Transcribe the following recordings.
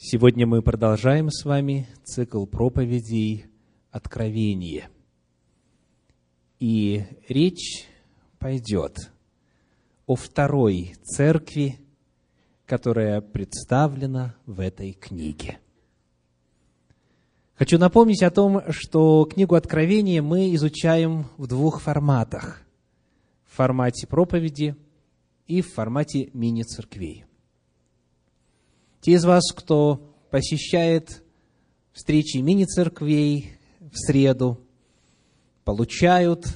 Сегодня мы продолжаем с вами цикл проповедей «Откровение». И речь пойдет о второй церкви, которая представлена в этой книге. Хочу напомнить о том, что книгу «Откровение» мы изучаем в двух форматах. В формате проповеди и в формате мини-церквей. Те из вас, кто посещает встречи мини-церквей в среду, получают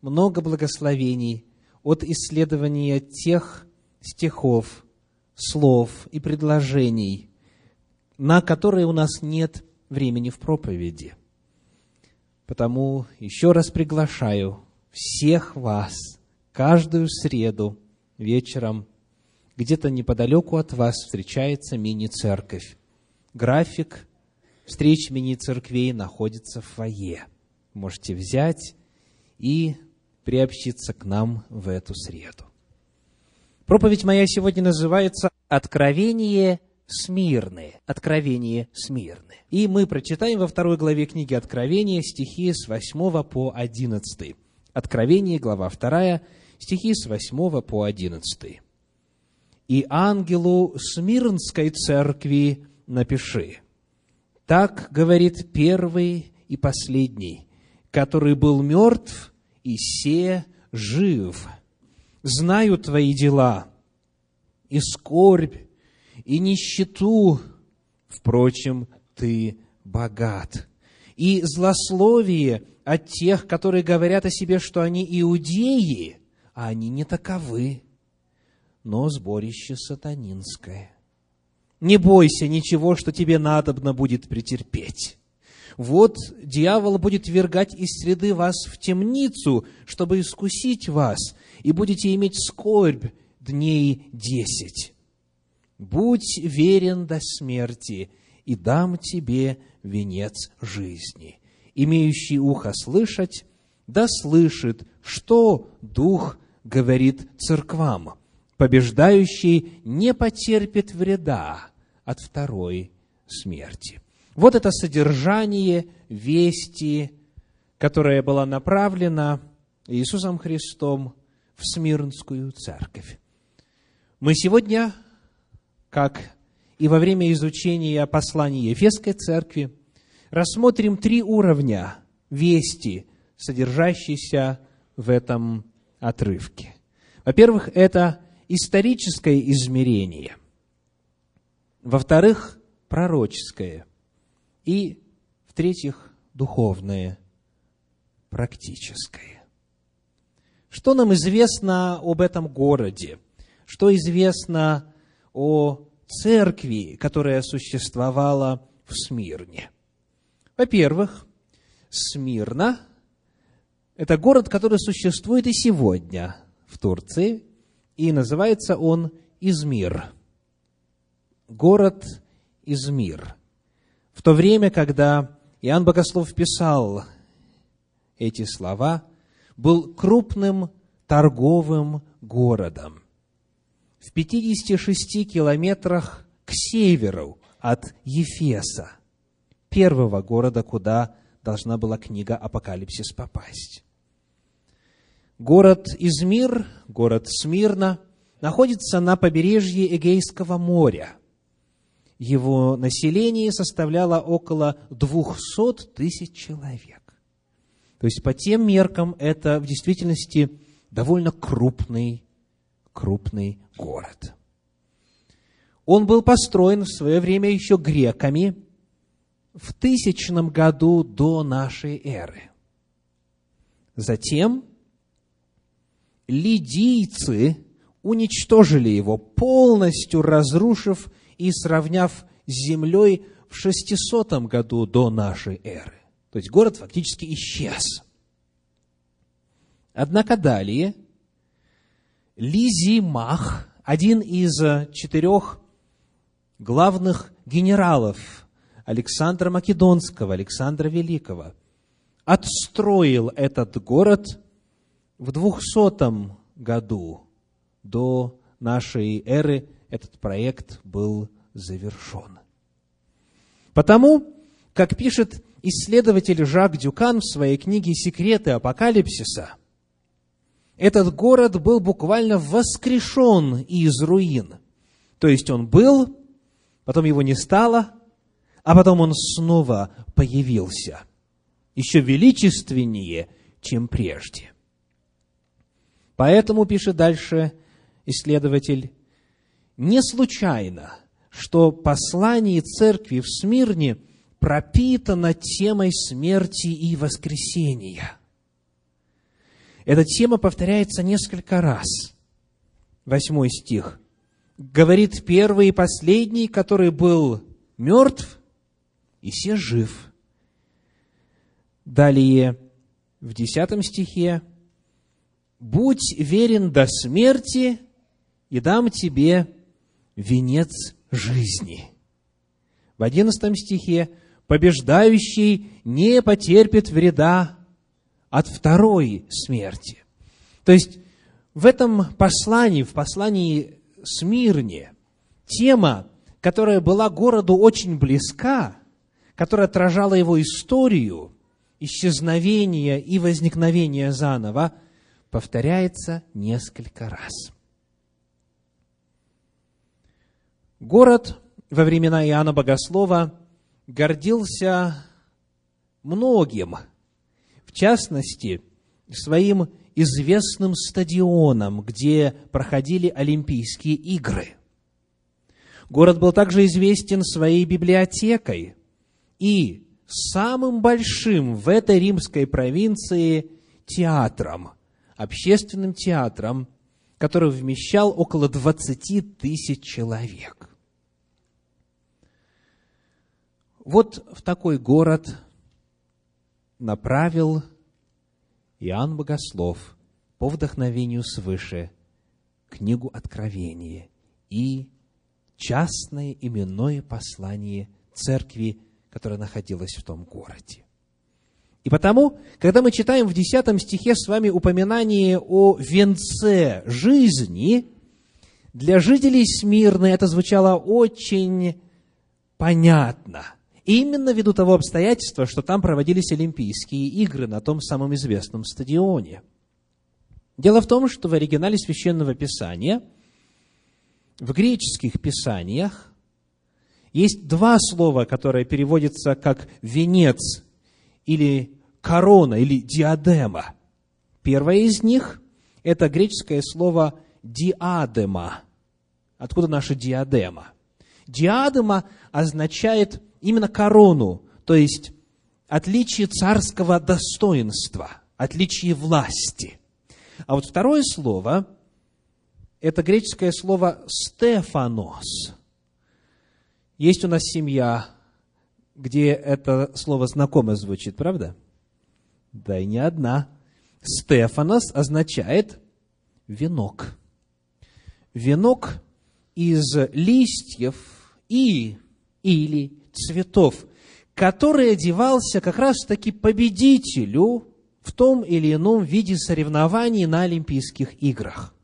много благословений от исследования тех стихов, слов и предложений, на которые у нас нет времени в проповеди. Потому еще раз приглашаю всех вас каждую среду вечером. Где-то неподалеку от вас встречается мини-церковь. График встреч мини-церквей находится в фойе. Можете взять и приобщиться к нам в эту среду. Проповедь моя сегодня называется «Откровение Смирны». «Откровение Смирны». И мы прочитаем во 2 главе книги «Откровение» стихи с 8 по 11. «Откровение», глава 2, стихи с 8 по 11. «И ангелу Смирнской церкви напиши: так говорит первый и последний, который был мертв и се жив. Знаю твои дела, и скорбь, и нищету, впрочем, ты богат, и злословие от тех, которые говорят о себе, что они иудеи, а они не таковы, но сборище сатанинское. Не бойся ничего, что тебе надобно будет претерпеть. Вот дьявол будет ввергать из среды вас в темницу, чтобы искусить вас, и будете иметь скорбь дней 10. Будь верен до смерти, и дам тебе венец жизни. Имеющий ухо слышать, да слышит, что Дух говорит церквам. Побеждающий не потерпит вреда от второй смерти». Вот это содержание вести, которая была направлена Иисусом Христом в Смирнскую церковь. Мы сегодня, как и во время изучения послания Ефесской церкви, рассмотрим 3 уровня вести, содержащиеся в этом отрывке. Во-первых, это историческое измерение, во-вторых, пророческое и, в-третьих, духовное, практическое. Что нам известно об этом городе? Что известно о церкви, которая существовала в Смирне? Во-первых, Смирна – это город, который существует и сегодня в Турции, и называется он Измир, город Измир. В то время, когда Иоанн Богослов писал эти слова, был крупным торговым городом. В 56 километрах к северу от Ефеса, первого города, куда должна была книга «Апокалипсис» попасть. Город Измир, город Смирна, находится на побережье Эгейского моря. Его население составляло около 200 000 человек. То есть, по тем меркам, это в действительности довольно крупный город. Он был построен в свое время еще греками в 1000 году до нашей эры. Затем лидийцы уничтожили его, полностью разрушив и сравняв с землей в 600 году до нашей эры. То есть город фактически исчез. Однако далее Лизимах, один из 4 главных генералов Александра Македонского, Александра Великого, отстроил этот город в 200 году до нашей эры. Этот проект был завершен. Потому, как пишет исследователь Жак Дюкан в своей книге «Секреты апокалипсиса», этот город был буквально воскрешен из руин. То есть он был, потом его не стало, а потом он снова появился, еще величественнее, чем прежде. Поэтому, пишет дальше исследователь, не случайно, что послание церкви в Смирне пропитано темой смерти и воскресения. Эта тема повторяется несколько раз. 8 стих. Говорит первый и последний, который был мертв, и се жив. Далее, в 10 стихе. «Будь верен до смерти, и дам тебе венец жизни». В 11 стихе. «Побеждающий не потерпит вреда от второй смерти». То есть, в этом послании, в послании Смирне, тема, которая была городу очень близка, которая отражала его историю, исчезновение и возникновение заново, повторяется несколько раз. Город во времена Иоанна Богослова гордился многим, в частности, своим известным стадионом, где проходили Олимпийские игры. Город был также известен своей библиотекой и самым большим в этой римской провинции театром, общественным театром, который вмещал около 20 000 человек. Вот в такой город направил Иоанн Богослов по вдохновению свыше книгу «Откровение» и частное именное послание церкви, которая находилась в том городе. И потому, когда мы читаем в 10 стихе с вами упоминание о венце жизни, для жителей Смирны это звучало очень понятно. Именно ввиду того обстоятельства, что там проводились Олимпийские игры на том самом известном стадионе. Дело в том, что в оригинале Священного Писания, в греческих писаниях, есть два слова, которые переводятся как «венец» или «корона» или «диадема». Первое из них – это греческое слово «диадема». Откуда наша «диадема»? «Диадема» означает именно корону, то есть отличие царского достоинства, отличие власти. А вот второе слово – это греческое слово «стефанос». Есть у нас семья, где это слово знакомо звучит, правда? Да и не одна. «Стефанос» означает «венок». Венок из листьев или цветов, который одевался как раз-таки победителю в том или ином виде соревнований на Олимпийских играх.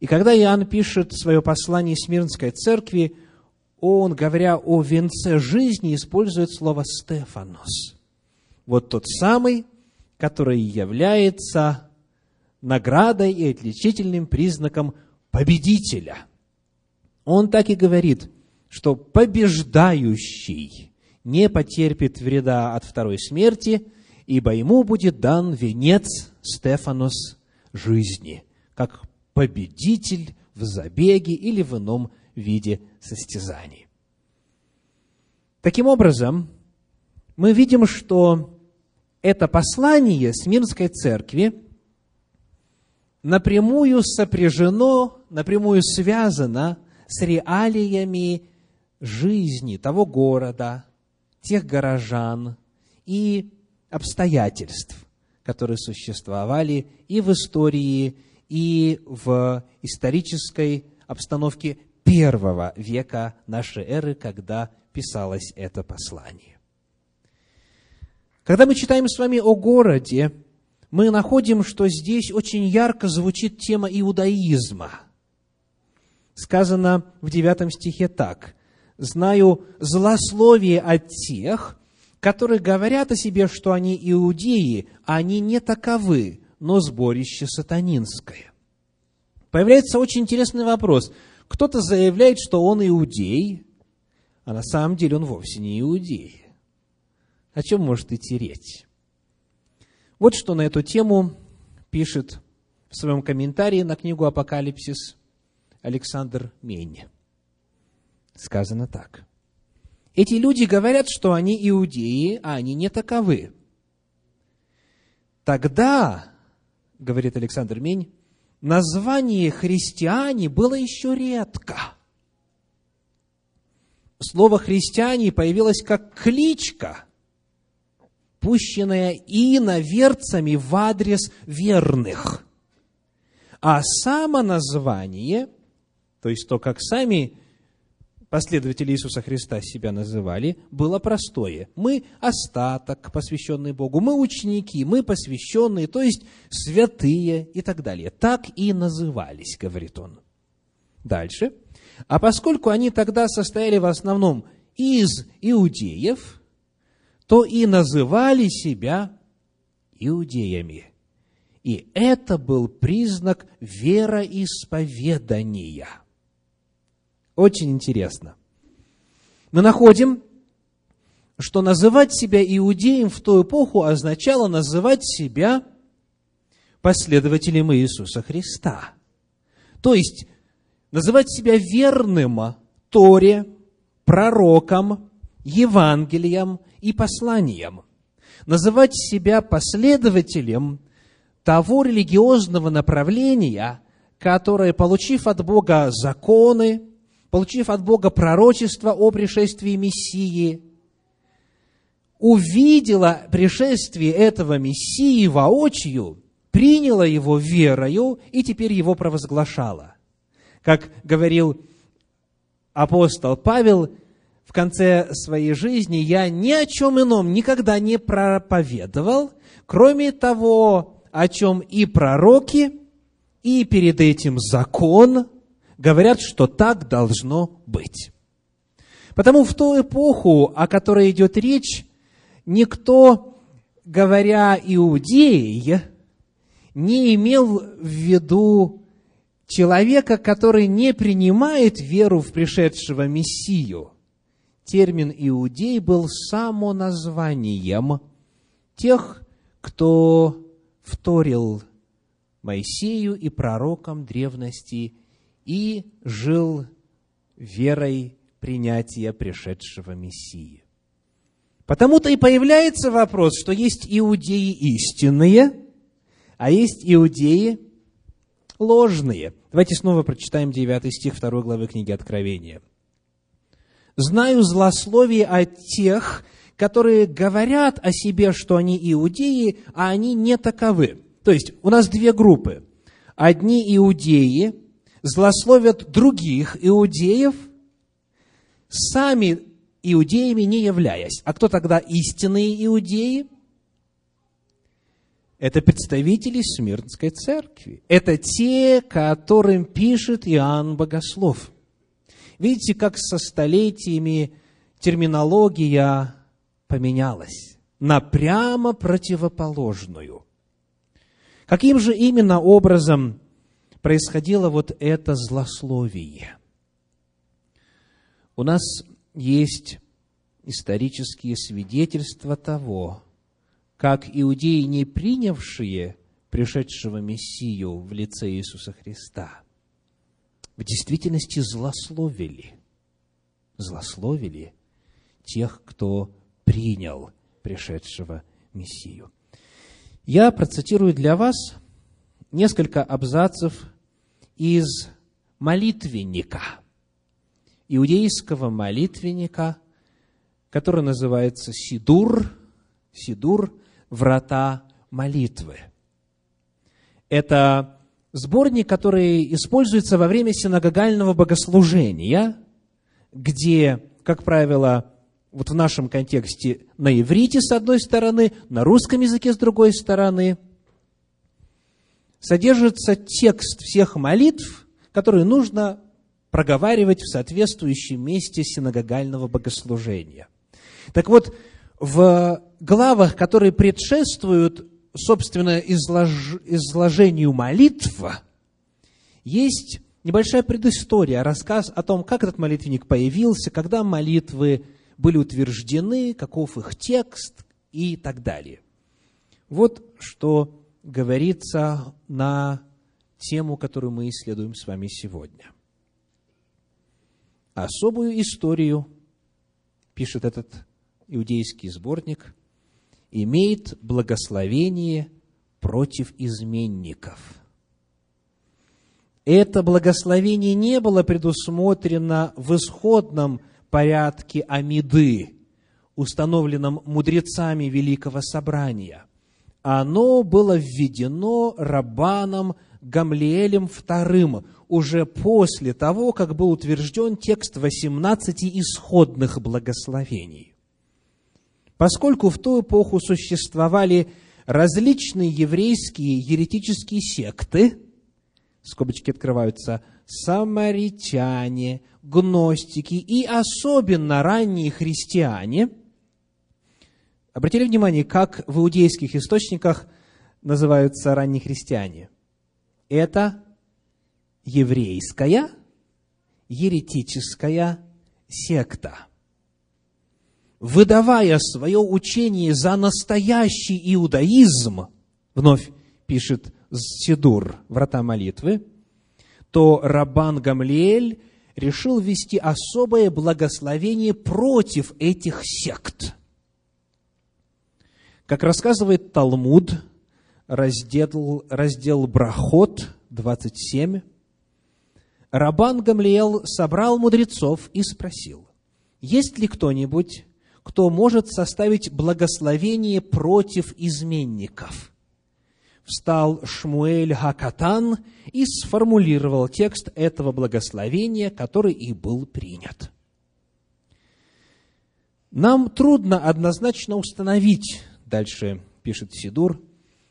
И когда Иоанн пишет свое послание Смирнской церкви, он, говоря о венце жизни, использует слово «стефанос». Вот тот самый, который является наградой и отличительным признаком победителя. Он так и говорит, что побеждающий не потерпит вреда от второй смерти, ибо ему будет дан венец Стефанос жизни, как победитель в забеге или в ином виде состязаний. Таким образом, мы видим, что это послание Смирнской церкви напрямую сопряжено, напрямую связано с реалиями жизни того города, тех горожан и обстоятельств, которые существовали и в истории, и в исторической обстановке первого века нашей эры, когда писалось это послание. Когда мы читаем с вами о городе, мы находим, что здесь очень ярко звучит тема иудаизма. Сказано в 9 стихе так. знаю злословие от тех, которые говорят о себе, что они иудеи, а они не таковы, но сборище сатанинское». Появляется очень интересный вопрос. Кто-то заявляет, что он иудей, а на самом деле он вовсе не иудей. О чем может идти речь? Вот что на эту тему пишет в своем комментарии на книгу «Апокалипсис» Александр Мень. Сказано так. Эти люди говорят, что они иудеи, а они не таковы. Тогда, говорит Александр Мень, название «христиане» было еще редко. Слово «христиане» появилось как кличка, пущенная иноверцами в адрес верных. А само название, то есть то, как сами последователи Иисуса Христа себя называли, было простое. Мы остаток, посвященный Богу, мы ученики, мы посвященные, то есть святые и так далее. Так и назывались, говорит он. Дальше. А поскольку они тогда состояли в основном из иудеев, то и называли себя иудеями. И это был признак вероисповедания. Очень интересно. Мы находим, что называть себя иудеем в ту эпоху означало называть себя последователем Иисуса Христа. То есть, называть себя верным Торе, пророкам, Евангелиям и посланиям. Называть себя последователем того религиозного направления, которое, получив от Бога законы, получив от Бога пророчество о пришествии Мессии, увидела пришествие этого Мессии воочию, приняла его верою и теперь его провозглашала. Как говорил апостол Павел в конце своей жизни: «Я ни о чем ином никогда не проповедовал, кроме того, о чем и пророки, и перед этим закон говорят, что так должно быть». Потому в ту эпоху, о которой идет речь, никто, говоря «иудей», не имел в виду человека, который не принимает веру в пришедшего Мессию. Термин «иудей» был самоназванием тех, кто вторил Моисею и пророкам древности и жил верой принятия пришедшего Мессии. Потому-то и появляется вопрос, что есть иудеи истинные, а есть иудеи ложные. Давайте снова прочитаем 9 стих 2 главы книги Откровения. «Знаю злословие от тех, которые говорят о себе, что они иудеи, а они не таковы». То есть у нас две группы. Одни иудеи злословят других иудеев, сами иудеями не являясь. А кто тогда истинные иудеи? Это представители Смирнской церкви. Это те, которым пишет Иоанн Богослов. Видите, как со столетиями терминология поменялась на прямо противоположную. Каким же именно образом происходило вот это злословие? У нас есть исторические свидетельства того, как иудеи, не принявшие пришедшего Мессию в лице Иисуса Христа, в действительности злословили тех, кто принял пришедшего Мессию. Я процитирую для вас несколько абзацев из молитвенника, иудейского молитвенника, который называется Сидур, «Врата молитвы». Это сборник, который используется во время синагогального богослужения, где, как правило, вот в нашем контексте на иврите с одной стороны, на русском языке с другой стороны, содержится текст всех молитв, которые нужно проговаривать в соответствующем месте синагогального богослужения. Так вот, в главах, которые предшествуют, собственно, изложению молитвы, есть небольшая предыстория, рассказ о том, как этот молитвенник появился, когда молитвы были утверждены, каков их текст и так далее. Вот что говорится на тему, которую мы исследуем с вами сегодня. Особую историю, пишет этот иудейский сборник, имеет благословение против изменников. Это благословение не было предусмотрено в исходном порядке Амиды, установленном мудрецами Великого Собрания. Оно было введено Рабаном Гамлиэлем II уже после того, как был утвержден текст 18 исходных благословений. Поскольку в ту эпоху существовали различные еврейские еретические секты, скобочки открываются, самаритяне, гностики и особенно ранние христиане, обратили внимание, как в иудейских источниках называются ранние христиане? Это еврейская еретическая секта. Выдавая свое учение за настоящий иудаизм, вновь пишет Сидур, врата молитвы, то Рабан Гамлиэль решил ввести особое благословение против этих сект. Как рассказывает Талмуд, раздел Брахот, 27, Рабан Гамлиэль собрал мудрецов и спросил, есть ли кто-нибудь, кто может составить благословение против изменников. Встал Шмуэль Хакатан и сформулировал текст этого благословения, который и был принят. Нам трудно однозначно установить, дальше пишет Сидур,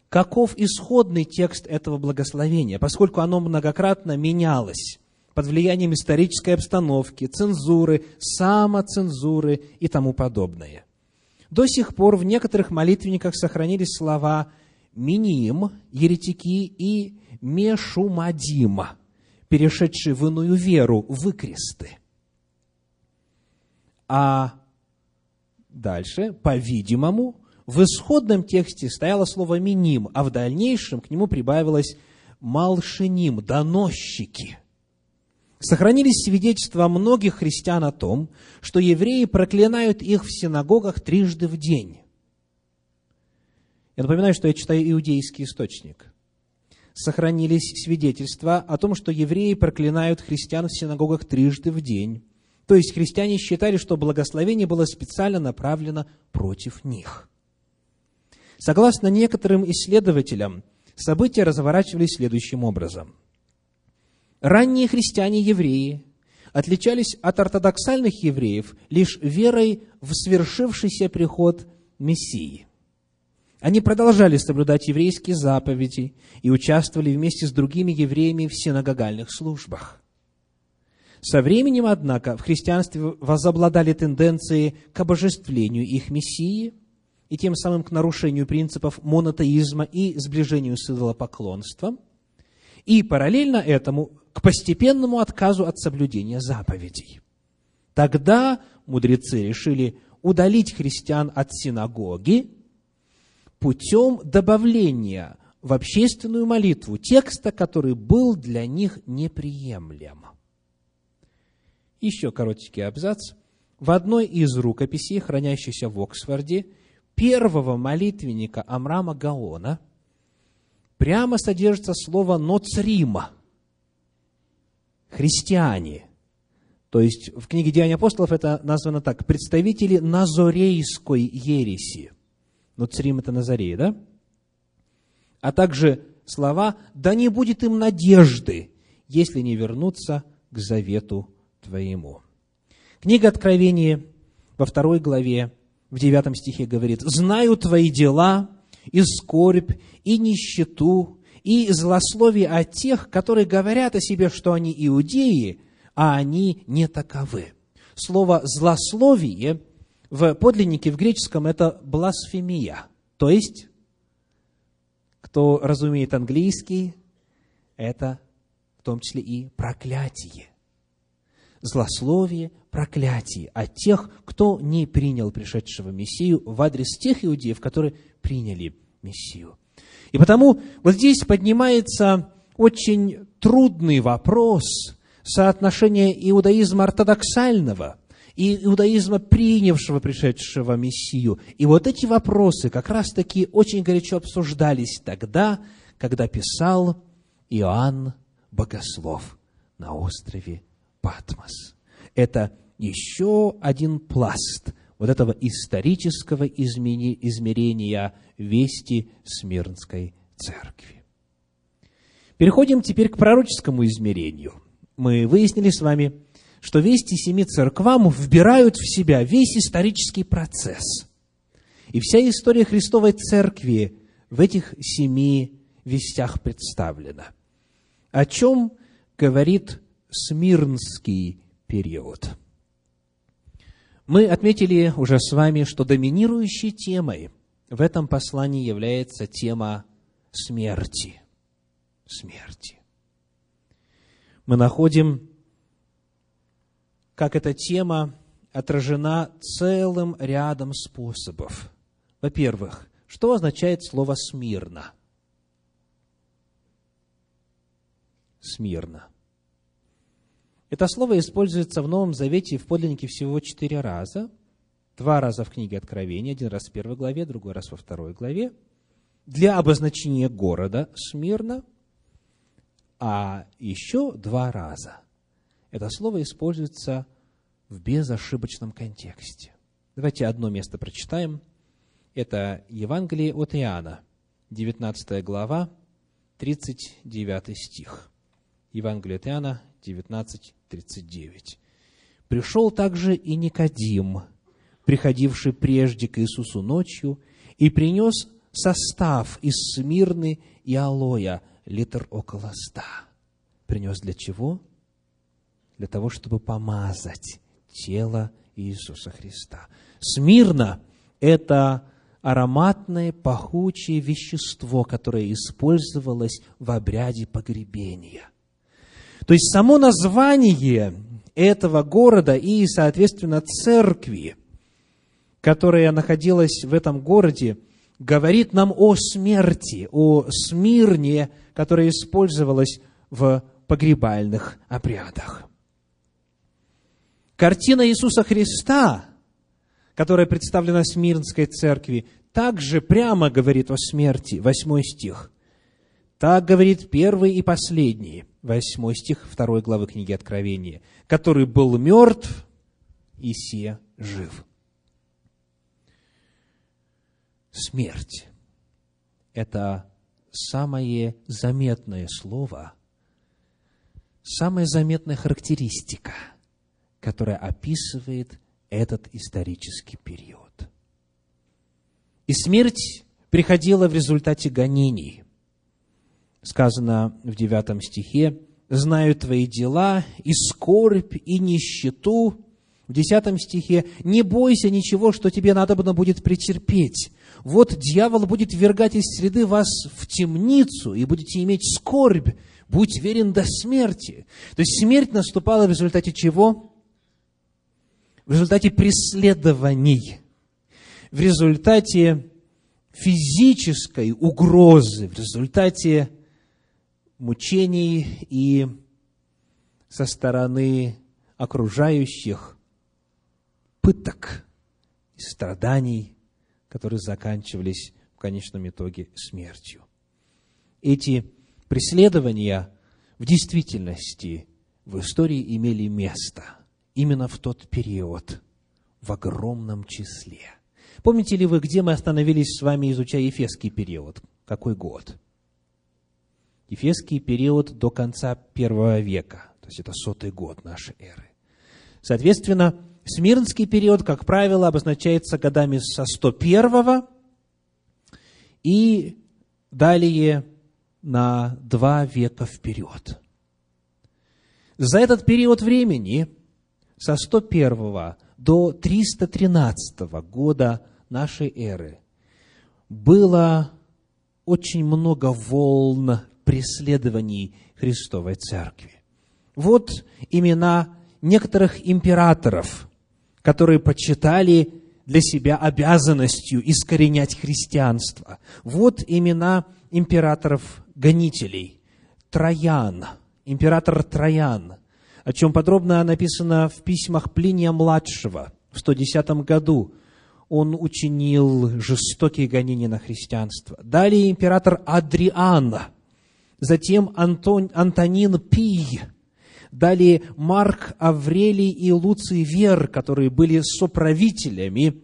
каков исходный текст этого благословения, поскольку оно многократно менялось под влиянием исторической обстановки, цензуры, самоцензуры и тому подобное. До сих пор в некоторых молитвенниках сохранились слова «миниим» – еретики и «мешумадима», перешедшие в иную веру, выкресты. А дальше, по-видимому, в исходном тексте стояло слово «миним», а в дальнейшем к нему прибавилось «малшиним» – «доносчики». Сохранились свидетельства многих христиан о том, что евреи проклинают их в синагогах трижды в день. Я напоминаю, что я читаю иудейский источник. Сохранились свидетельства о том, что евреи проклинают христиан в синагогах трижды в день. То есть христиане считали, что благословение было специально направлено против них. Согласно некоторым исследователям, события разворачивались следующим образом. Ранние христиане-евреи отличались от ортодоксальных евреев лишь верой в свершившийся приход Мессии. Они продолжали соблюдать еврейские заповеди и участвовали вместе с другими евреями в синагогальных службах. Со временем, однако, в христианстве возобладали тенденции к обожествлению их Мессии и тем самым к нарушению принципов монотеизма и сближению с идолопоклонством, и параллельно этому к постепенному отказу от соблюдения заповедей. Тогда мудрецы решили удалить христиан от синагоги путем добавления в общественную молитву текста, который был для них неприемлем. Еще коротенький абзац. В одной из рукописей, хранящейся в Оксфорде, первого молитвенника Амрама Гаона прямо содержится слово «ноцрима» – «христиане». То есть в книге «Деяний апостолов» это названо так – «представители назорейской ереси». Ноцрим – это Назарея, да? А также слова «Да не будет им надежды, если не вернуться к завету твоему». Книга Откровения во 2 главе, в 9 стихе говорит: «Знаю твои дела, и скорбь, и нищету, и злословие от тех, которые говорят о себе, что они иудеи, а они не таковы. Слово «злословие» в подлиннике в греческом – это «бласфемия». То есть, кто разумеет английский, это в том числе и проклятие. Злословие, проклятие от тех, кто не принял пришедшего Мессию, в адрес тех иудеев, которые приняли Мессию. И потому вот здесь поднимается очень трудный вопрос соотношения иудаизма ортодоксального и иудаизма, принявшего пришедшего Мессию. И вот эти вопросы как раз-таки очень горячо обсуждались тогда, когда писал Иоанн Богослов на острове Патмос. Это еще один пласт вот этого исторического измерения вести Смирнской церкви. Переходим теперь к пророческому измерению. Мы выяснили с вами, что вести семи церквам вбирают в себя весь исторический процесс. И вся история Христовой Церкви в этих семи вестях представлена. О чем говорит Смирнский период? Мы отметили уже с вами, что доминирующей темой в этом послании является тема смерти. Смерти. Мы находим, как эта тема отражена целым рядом способов. Во-первых, что означает слово «смирно»? Смирно. Это слово используется в Новом Завете в подлиннике всего 4 раза. 2 раза в книге Откровения, 1 раз в 1 главе, 2 раз во 2 главе. Для обозначения города Смирна, а еще 2 раза. Это слово используется в безошибочном контексте. Давайте одно место прочитаем. Это Евангелие от Иоанна, 19 глава, 39 стих. Евангелие от Иоанна 19:39. «Пришел также и Никодим, приходивший прежде к Иисусу ночью, и принес состав из смирны и алоя, литр около 100. Принес для чего? Для того, чтобы помазать тело Иисуса Христа. Смирна – это ароматное, пахучее вещество, которое использовалось в обряде погребения». То есть, само название этого города и, соответственно, церкви, которая находилась в этом городе, говорит нам о смерти, о смирне, которая использовалась в погребальных обрядах. Картина Иисуса Христа, которая представлена в Смирнской церкви, также прямо говорит о смерти, 8 стих. Так говорит первый и последний, 8 стих 2 главы книги Откровения, который был мертв, и се жив. Смерть – это самое заметное слово, самая заметная характеристика, которая описывает этот исторический период. И смерть приходила в результате гонений. Сказано в 9 стихе, «Знаю твои дела, и скорбь, и нищету». В 10 стихе, «Не бойся ничего, что тебе надобно будет претерпеть. Вот дьявол будет ввергать из среды вас в темницу, и будете иметь скорбь, будь верен до смерти». То есть смерть наступала в результате чего? В результате преследований, в результате физической угрозы, в результате мучений и со стороны окружающих пыток и страданий, которые заканчивались в конечном итоге смертью. Эти преследования в действительности в истории имели место именно в тот период в огромном числе. Помните ли вы, где мы остановились с вами, изучая Ефесский период? Какой год? Ефесский период до конца 1 века, то есть это 100 год нашей эры. Соответственно, Смирнский период, как правило, обозначается годами со 101 и далее на 2 века вперед. За этот период времени, со 101 до 313 года нашей эры, было очень много волн преследований Христовой Церкви. Вот имена некоторых императоров, которые почитали для себя обязанностью искоренять христианство. Вот имена императоров-гонителей. Траян, император Траян, о чем подробно написано в письмах Плиния Младшего в 110 году. Он учинил жестокие гонения на христианство. Далее император Адриан, затем Антонин Пий, далее Марк Аврелий и Луций Вер, которые были соправителями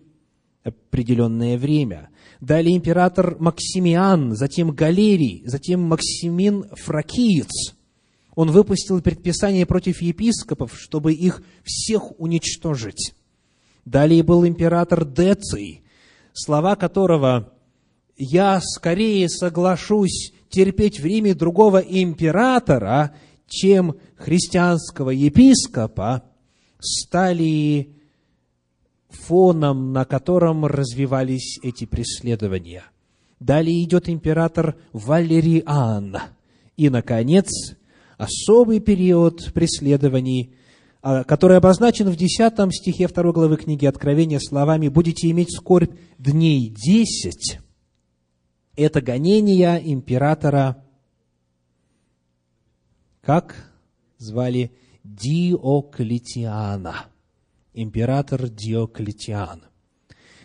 определенное время. Далее император Максимиан, затем Галерий, затем Максимин Фракиец. Он выпустил предписание против епископов, чтобы их всех уничтожить. Далее был император Деций, слова которого «Я скорее соглашусь терпеть в Риме другого императора, чем христианского епископа», стали фоном, на котором развивались эти преследования. Далее идет император Валериан. И, наконец, особый период преследований, который обозначен в 10 стихе 2 главы книги Откровения словами «Будете иметь скорбь дней 10». Это гонения императора, как звали, Диоклетиана. Император Диоклетиан.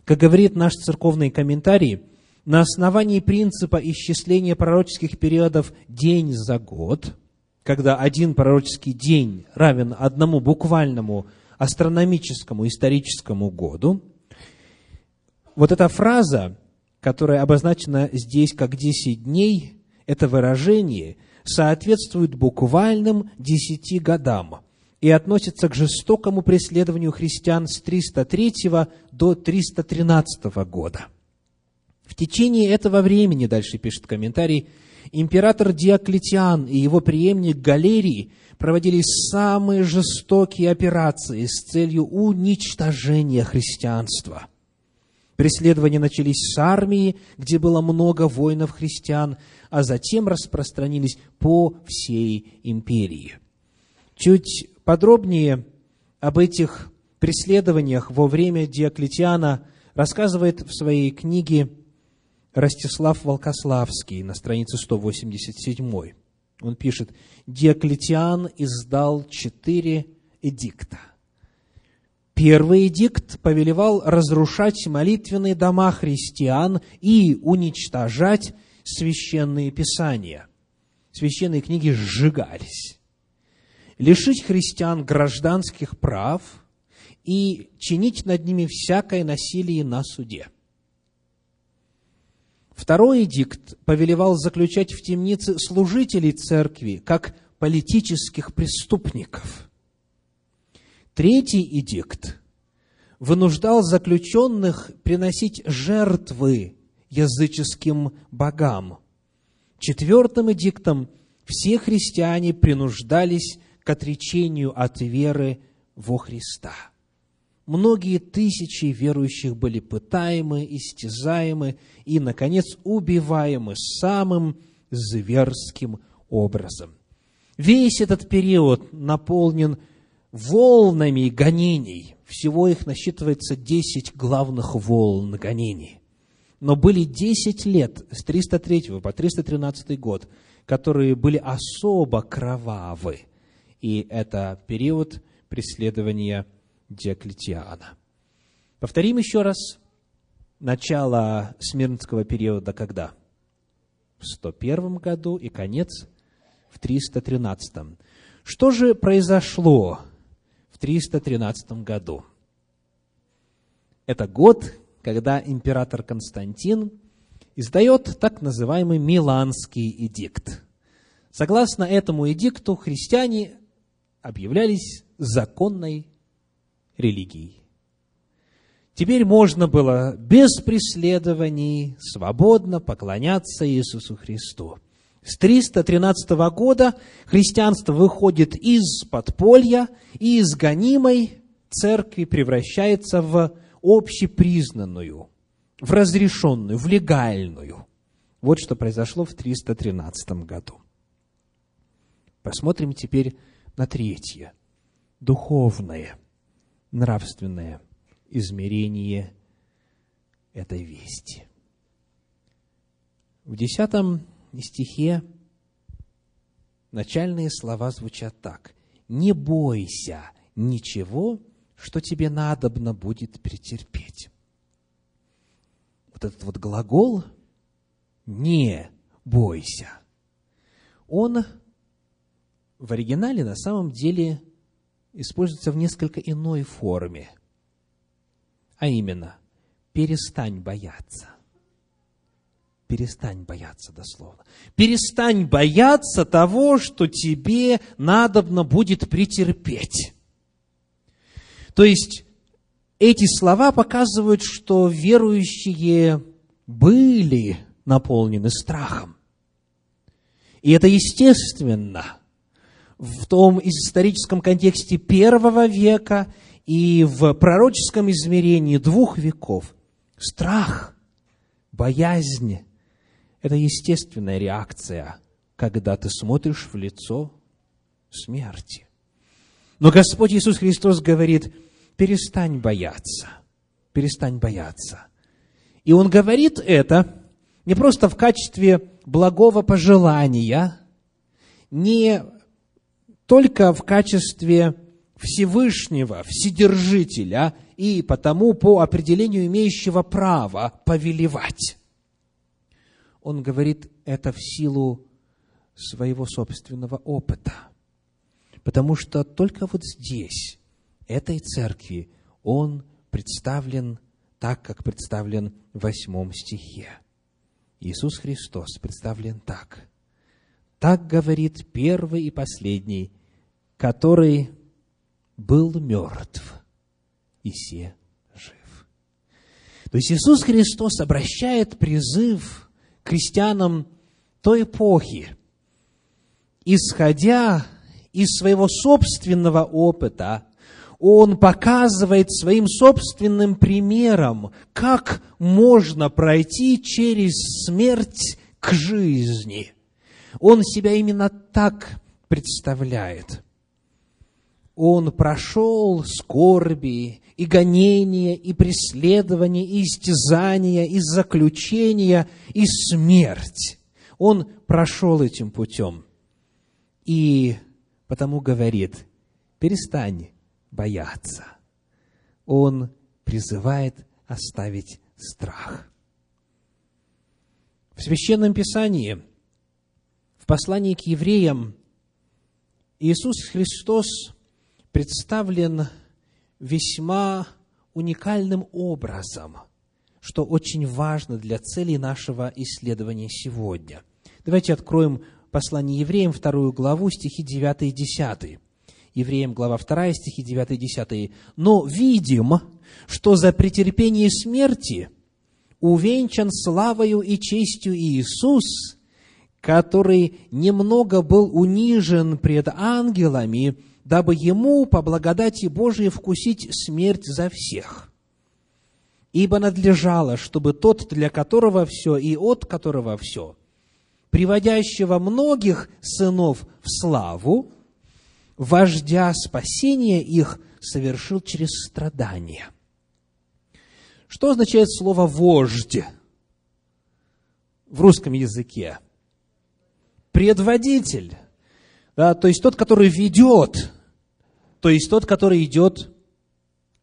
Как говорит наш церковный комментарий, на основании принципа исчисления пророческих периодов день за год, когда один пророческий день равен одному буквальному астрономическому историческому году, вот эта фраза, которая обозначена здесь как 10 дней, это выражение соответствует буквальным 10 годам и относится к жестокому преследованию христиан с 303 до 313 года. В течение этого времени, дальше пишет комментарий, император Диоклетиан и его преемник Галерий проводили самые жестокие операции с целью уничтожения христианства. Преследования начались с армии, где было много воинов-христиан, а затем распространились по всей империи. Чуть подробнее об этих преследованиях во время Диоклетиана рассказывает в своей книге Ростислав Волкославский на странице 187. Он пишет: «Диоклетиан издал 4 эдикта. Первый эдикт повелевал разрушать молитвенные дома христиан и уничтожать священные писания. Священные книги сжигались. Лишить христиан гражданских прав и чинить над ними всякое насилие на суде. Второй эдикт повелевал заключать в темнице служителей церкви, как политических преступников. Третий эдикт вынуждал заключенных приносить жертвы языческим богам. Четвертым эдиктом все христиане принуждались к отречению от веры во Христа. Многие тысячи верующих были пытаемы, истязаемы и, наконец, убиваемы самым зверским образом». Весь этот период наполнен волнами гонений. Всего их насчитывается 10 главных волн гонений. Но были 10 лет, с 303 по 313 год, которые были особо кровавы. И это период преследования Диоклетиана. Повторим еще раз начало Смирнского периода когда? В 101 году и конец в 313. Что же произошло в 313 году? Это год, когда император Константин издает так называемый Миланский эдикт. Согласно этому эдикту, христиане объявлялись законной религией. Теперь можно было без преследований свободно поклоняться Иисусу Христу. С 313 года христианство выходит из подполья и из гонимой церкви превращается в общепризнанную, в разрешенную, в легальную. Вот что произошло в 313 году. Посмотрим теперь на третье, духовное, нравственное измерение этой вести. В 10 стихе начальные слова звучат так. «Не бойся ничего, что тебе надобно будет претерпеть». Вот этот вот глагол «не бойся», он в оригинале на самом деле используется в несколько иной форме, а именно «перестань бояться». Перестань бояться, дословно. Перестань бояться того, что тебе надобно будет претерпеть. То есть, эти слова показывают, что верующие были наполнены страхом. И это естественно в том историческом контексте первого века и в пророческом измерении 2 веков. Страх, боязнь – это естественная реакция, когда ты смотришь в лицо смерти. Но Господь Иисус Христос говорит: «Перестань бояться, перестань бояться». И Он говорит это не просто в качестве благого пожелания, не только в качестве Всевышнего, Вседержителя и потому по определению имеющего право повелевать. Он говорит это в силу своего собственного опыта. Потому что только вот здесь, этой церкви, он представлен так, как представлен в 8 стихе. Иисус Христос представлен так. Так говорит первый и последний, который был мертв, и се жив. То есть Иисус Христос обращает призыв к христианам той эпохи, исходя из своего собственного опыта. Он показывает своим собственным примером, как можно пройти через смерть к жизни. Он себя именно так представляет. Он прошел скорби и гонения, и преследования, и истязания, и заключения, и смерть. Он прошел этим путем. И потому говорит: «Перестань бояться». Он призывает оставить страх. В Священном Писании, в послании к евреям, Иисус Христос представлен весьма уникальным образом, что очень важно для целей нашего исследования сегодня. Давайте откроем послание евреям, 2 главу, стихи 9 и 10. Евреям, глава 2, стихи 9 и 10. «Но видим, что за претерпение смерти увенчан славою и честью Иисус, который немного был унижен пред ангелами, дабы Ему по благодати Божией вкусить смерть за всех. Ибо надлежало, чтобы тот, для которого все и от которого все, приводящего многих сынов в славу, вождя спасения их, совершил через страдания». Что означает слово «вождь» в русском языке? Предводитель. Да, то есть тот, который ведет, то есть тот, который идет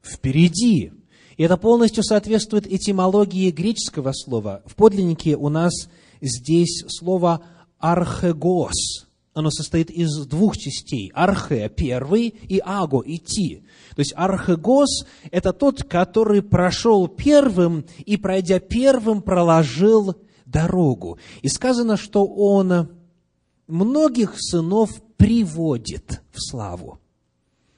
впереди. И это полностью соответствует этимологии греческого слова. В подлиннике у нас здесь слово «архегос». Оно состоит из 2 частей. Архе – первый, и аго – идти. То есть архегос – это тот, который прошел первым и, пройдя первым, проложил дорогу. И сказано, что он многих сынов приводит в славу.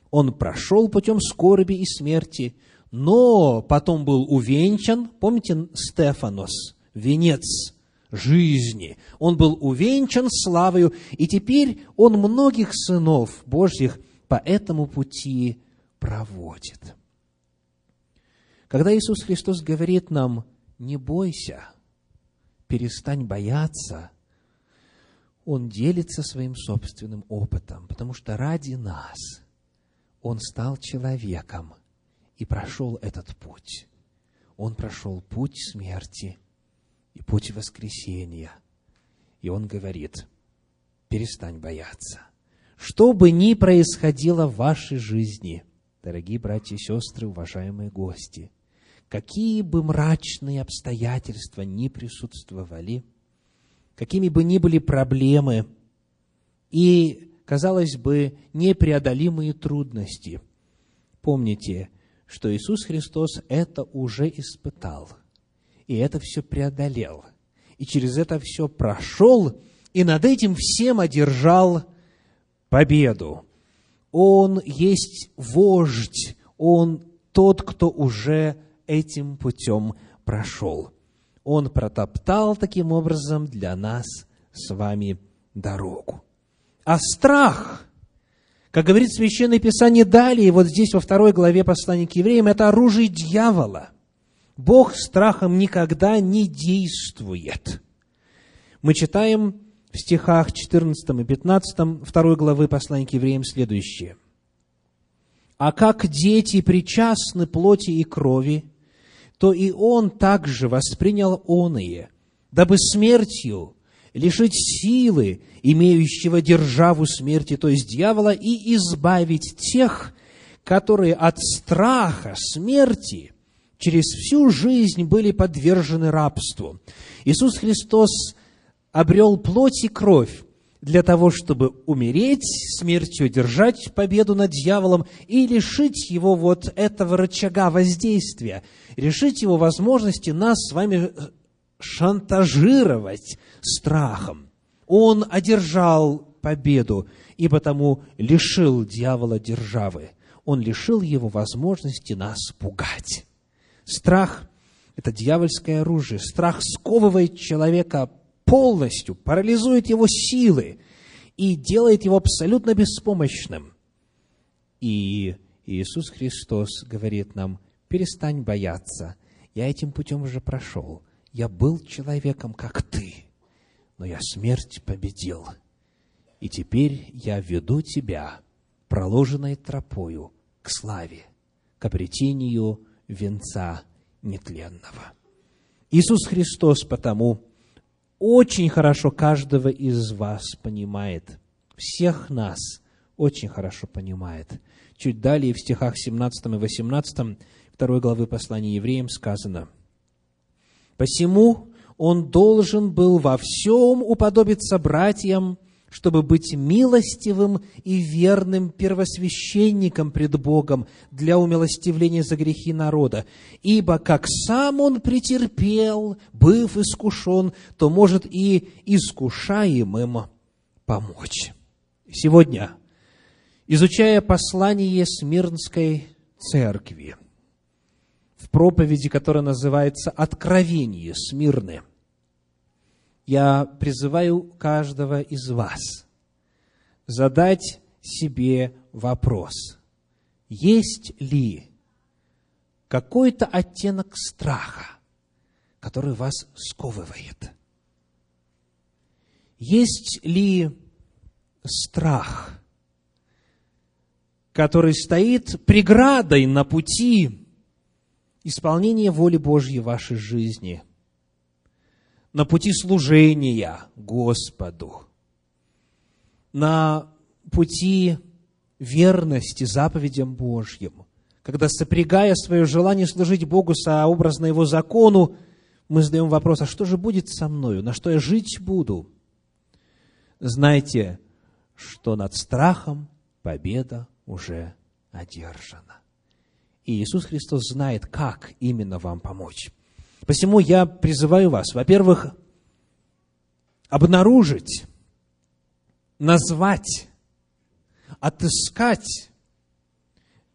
Он прошел путем скорби и смерти, но потом был увенчан, помните, Стефанос, венец жизни. Он был увенчан славою, и теперь он многих сынов Божьих по этому пути проводит. Когда Иисус Христос говорит нам: «Не бойся, перестань бояться», Он делится своим собственным опытом, потому что ради нас Он стал человеком и прошел этот путь. Он прошел путь смерти и путь воскресения. И Он говорит: перестань бояться. Что бы ни происходило в вашей жизни, дорогие братья и сестры, уважаемые гости, какие бы мрачные обстоятельства ни присутствовали, какими бы ни были проблемы и, казалось бы, непреодолимые трудности, помните, что Иисус Христос это уже испытал, и это все преодолел, и через это все прошел, и над этим всем одержал победу. Он есть вождь, Он тот, кто уже этим путем прошел. Он протоптал таким образом для нас с вами дорогу. А страх, как говорит Священное Писание далее, вот здесь во 2 главе послания к евреям, это оружие дьявола. Бог страхом никогда не действует. Мы читаем в стихах 14 и 15 2 главы послания к евреям следующее. «А как дети причастны плоти и крови, то и он также воспринял оные, дабы смертью лишить силы, имеющего державу смерти, то есть дьявола, и избавить тех, которые от страха смерти через всю жизнь были подвержены рабству». Иисус Христос обрел плоть и кровь для того, чтобы умереть смертью, держать победу над дьяволом и лишить его вот этого рычага воздействия, лишить его возможности нас с вами шантажировать страхом. Он одержал победу и потому лишил дьявола державы. Он лишил его возможности нас пугать. Страх – это дьявольское оружие. Страх сковывает человека полностью, парализует его силы и делает его абсолютно беспомощным. И Иисус Христос говорит нам: перестань бояться, я этим путем уже прошел. Я был человеком, как ты, но я смерть победил. И теперь я веду тебя проложенной тропою к славе, к обретению венца нетленного. Иисус Христос потому очень хорошо каждого из вас понимает, всех нас очень хорошо понимает. Чуть далее в стихах 17 и 18 2 главы послания евреям сказано: «Посему он должен был во всем уподобиться братьям, чтобы быть милостивым и верным первосвященником пред Богом для умилостивления за грехи народа. Ибо как сам он претерпел, быв искушен, то может и искушаемым помочь». Сегодня, изучая послание Смирнской церкви, в проповеди, которая называется «Откровение Смирны», я призываю каждого из вас задать себе вопрос: есть ли какой-то оттенок страха, который вас сковывает? Есть ли страх, который стоит преградой на пути исполнение воли Божьей в вашей жизни, на пути служения Господу, на пути верности заповедям Божьим, когда, сопрягая свое желание служить Богу сообразно Его закону, мы задаем вопрос: а что же будет со мною, на что я жить буду? Знайте, что над страхом победа уже одержана. И Иисус Христос знает, как именно вам помочь. Посему я призываю вас, во-первых, обнаружить, назвать, отыскать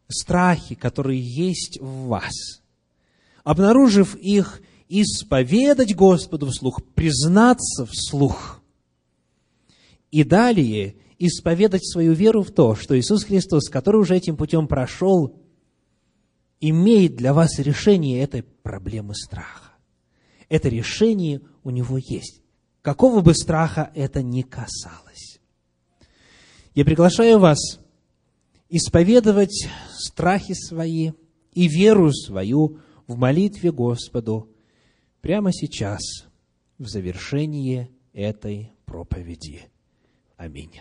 страхи, которые есть в вас. Обнаружив их исповедать Господу вслух, признаться вслух. И далее исповедать свою веру в то, что Иисус Христос, который уже этим путем прошел, имеет для вас решение этой проблемы страха. Это решение у него есть. Какого бы страха это ни касалось. Я приглашаю вас исповедовать страхи свои и веру свою в молитве Господу прямо сейчас, в завершении этой проповеди. Аминь.